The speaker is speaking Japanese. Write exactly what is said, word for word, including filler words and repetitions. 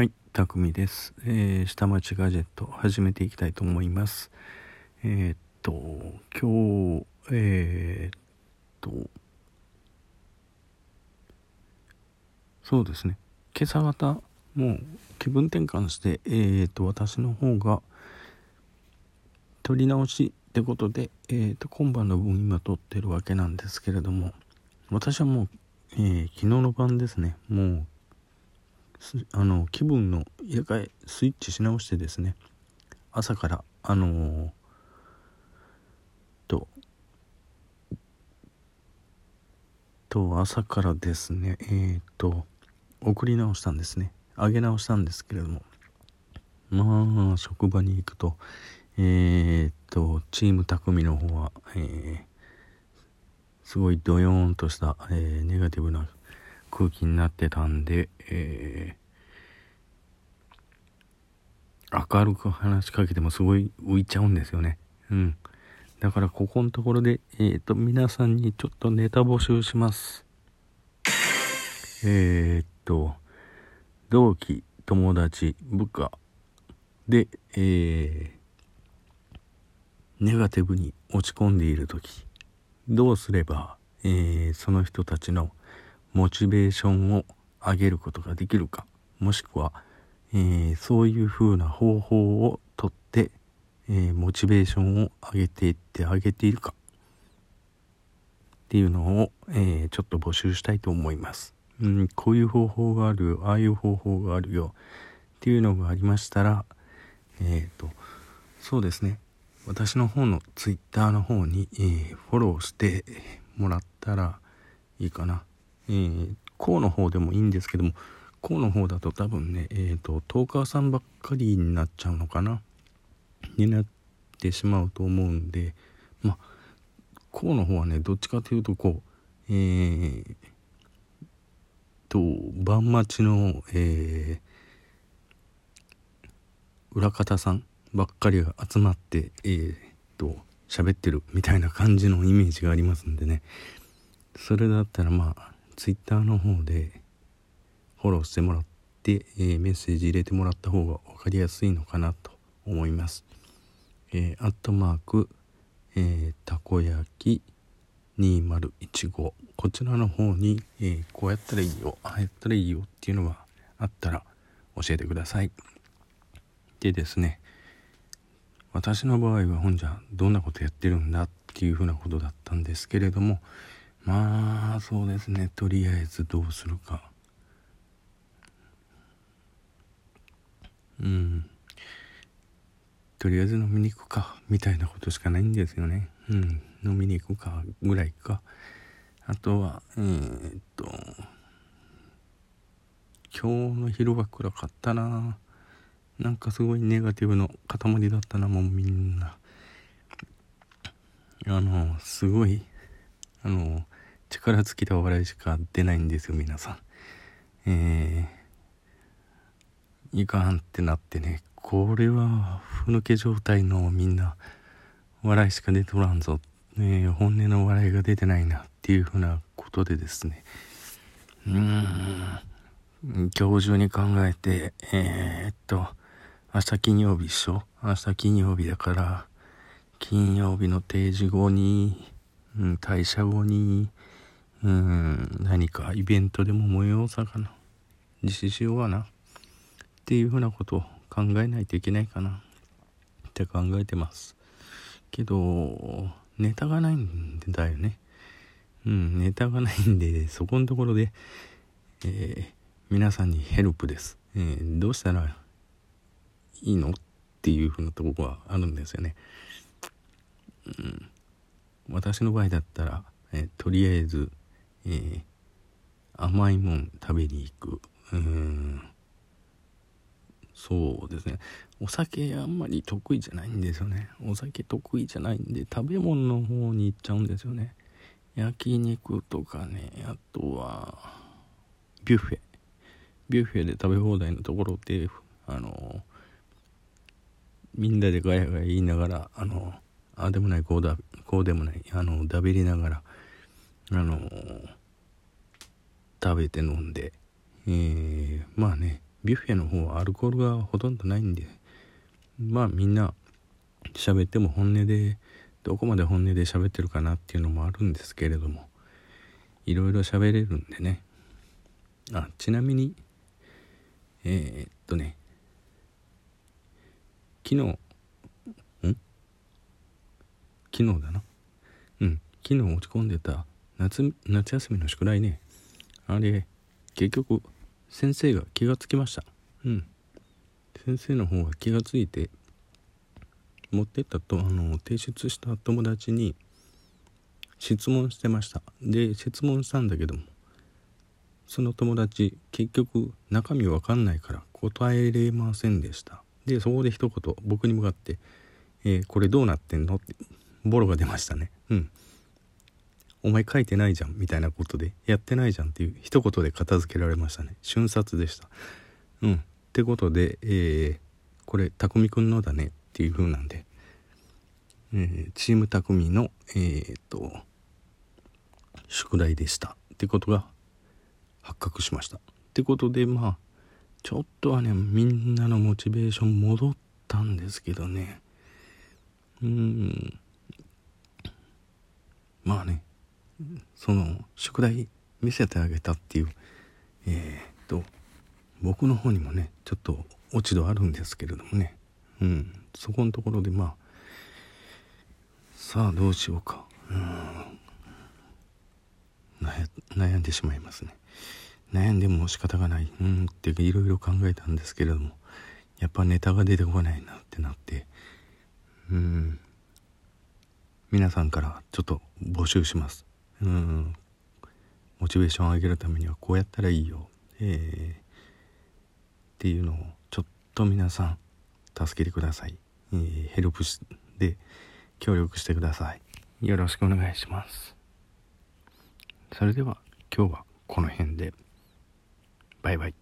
はい、たくみです、えー、下町ガジェット始めていきたいと思います。えー、っと今日えー、っとそうですね今朝方もう気分転換してえー、っと私の方が撮り直しってことで、えー、っと今晩の分今撮ってるわけなんですけれども、私はもう、えー、昨日の晩ですね、もうあの気分の入れ替えスイッチし直してですね、朝からあのー、とと朝からですねえー、っと送り直したんですね上げ直したんですけれども、まあ職場に行くとえー、っとチーム匠の方は、えー、すごいドヨーンとした、えー、ネガティブな空気になってたんで、えー、明るく話しかけてもすごい浮いちゃうんですよね。うん。だからここのところで、えーと、皆さんにちょっとネタ募集します。えーと、同期、友達、部下で、えー、ネガティブに落ち込んでいるとき、どうすれば、えー、その人たちのモチベーションを上げることができるか、もしくは、えー、そういう風な方法をとって、えー、モチベーションを上げていって上げているかっていうのを、えー、ちょっと募集したいと思います。うん、こういう方法があるよ、ああいう方法があるよっていうのがありましたら、えっと、そうですね、私の方のツイッターの方に、えー、フォローしてもらったらいいかな。えー、こうの方でもいいんですけども、こうの方だと多分ね、えーと、トーカーさんばっかりになっちゃうのかなになってしまうと思うんで、まあこうの方はね、どっちかというとこうえーと晩町の、えー、裏方さんばっかりが集まってえーと喋ってるみたいな感じのイメージがありますんでね、それだったらまあツイッターの方でフォローしてもらって、えー、メッセージ入れてもらった方が分かりやすいのかなと思います。えー、アットマーク、えー、たこ焼きにせんじゅうご、こちらの方に、えー、こうやったらいいよ、ああやったらいいよっていうのがあったら教えてください。でですね、私の場合は本じゃどんなことやってるんだっていうふうなことだったんですけれども、まあそうですね、とりあえずどうするか、うんとりあえず飲みに行くかみたいなことしかないんですよね。うん飲みに行くかぐらいか、あとはえー、っと今日の昼は暗かったな、なんかすごいネガティブの塊だったな、もうみんなあのすごいあの力尽きたお笑いしか出ないんですよ皆さん。えー、いかんってなってね、これはふぬけ状態のみんな笑いしか出とらんぞ、えー、本音の笑いが出てないなっていうふうなことでですね、うーん今日中に考えてえー、っと明日金曜日っしょ、明日金曜日だから金曜日の定時後にうん、退社後に、うん、何かイベントでも催そうかな、実施しようかなっていうふうなことを考えないといけないかなって考えてますけど、ネタがないんだよね。うんネタがないんで、そこのところで、えー、皆さんにヘルプです、えー、どうしたらいいのっていうふうなところがあるんですよね。うん私の場合だったら、えー、とりあえず、えー、甘いもん食べに行く。うーんそうですね。お酒あんまり得意じゃないんですよね。お酒得意じゃないんで、食べ物の方に行っちゃうんですよね。焼肉とかね、あとはビュッフェ。ビュッフェで食べ放題のところで、あのみんなでガヤガヤ言いながら、あのあでもないこうだこうでもないあのだべりながらあの食べて飲んで、えー、まあねビュッフェの方はアルコールがほとんどないんで、まあみんな喋っても本音でどこまで本音で喋ってるかなっていうのもあるんですけれども、いろいろ喋れるんでね。あ、ちなみにえー、っとね昨日ん昨日だなうん昨日落ち込んでた夏夏休みの宿題ね、あれ結局先生が気がつきました。うん先生の方が気がついて、持ってったとあの提出した友達に質問してました。で質問したんだけども、その友達結局中身わかんないから答えれませんでした。でそこで一言僕に向かって、えー、これどうなってんのってボロが出ましたね。うんお前書いてないじゃんみたいなことで、やってないじゃんっていう一言で片付けられましたね。瞬殺でした。うんってことで、えー、これたくみくんのだねっていう風なんで、えー、チームたくみのえー、っと宿題でしたってことが発覚しました。ってことでまあちょっとはねみんなのモチベーション戻ったんですけどね。うーんまあねその宿題見せてあげたっていうえー、っと僕の方にもねちょっと落ち度あるんですけれどもね。うんそこのところでまあさあどうしようか、うん悩んでしまいますね。悩んでも仕方がない、うんっていろいろ考えたんですけれども、やっぱネタが出てこないなってなって、うん、皆さんからちょっと募集します。うん、モチベーションを上げるためにはこうやったらいいよ、えー、っていうのをちょっと皆さん助けてください。えー、ヘルプしで協力してください。よろしくお願いします。それでは今日はこの辺でバイバイ。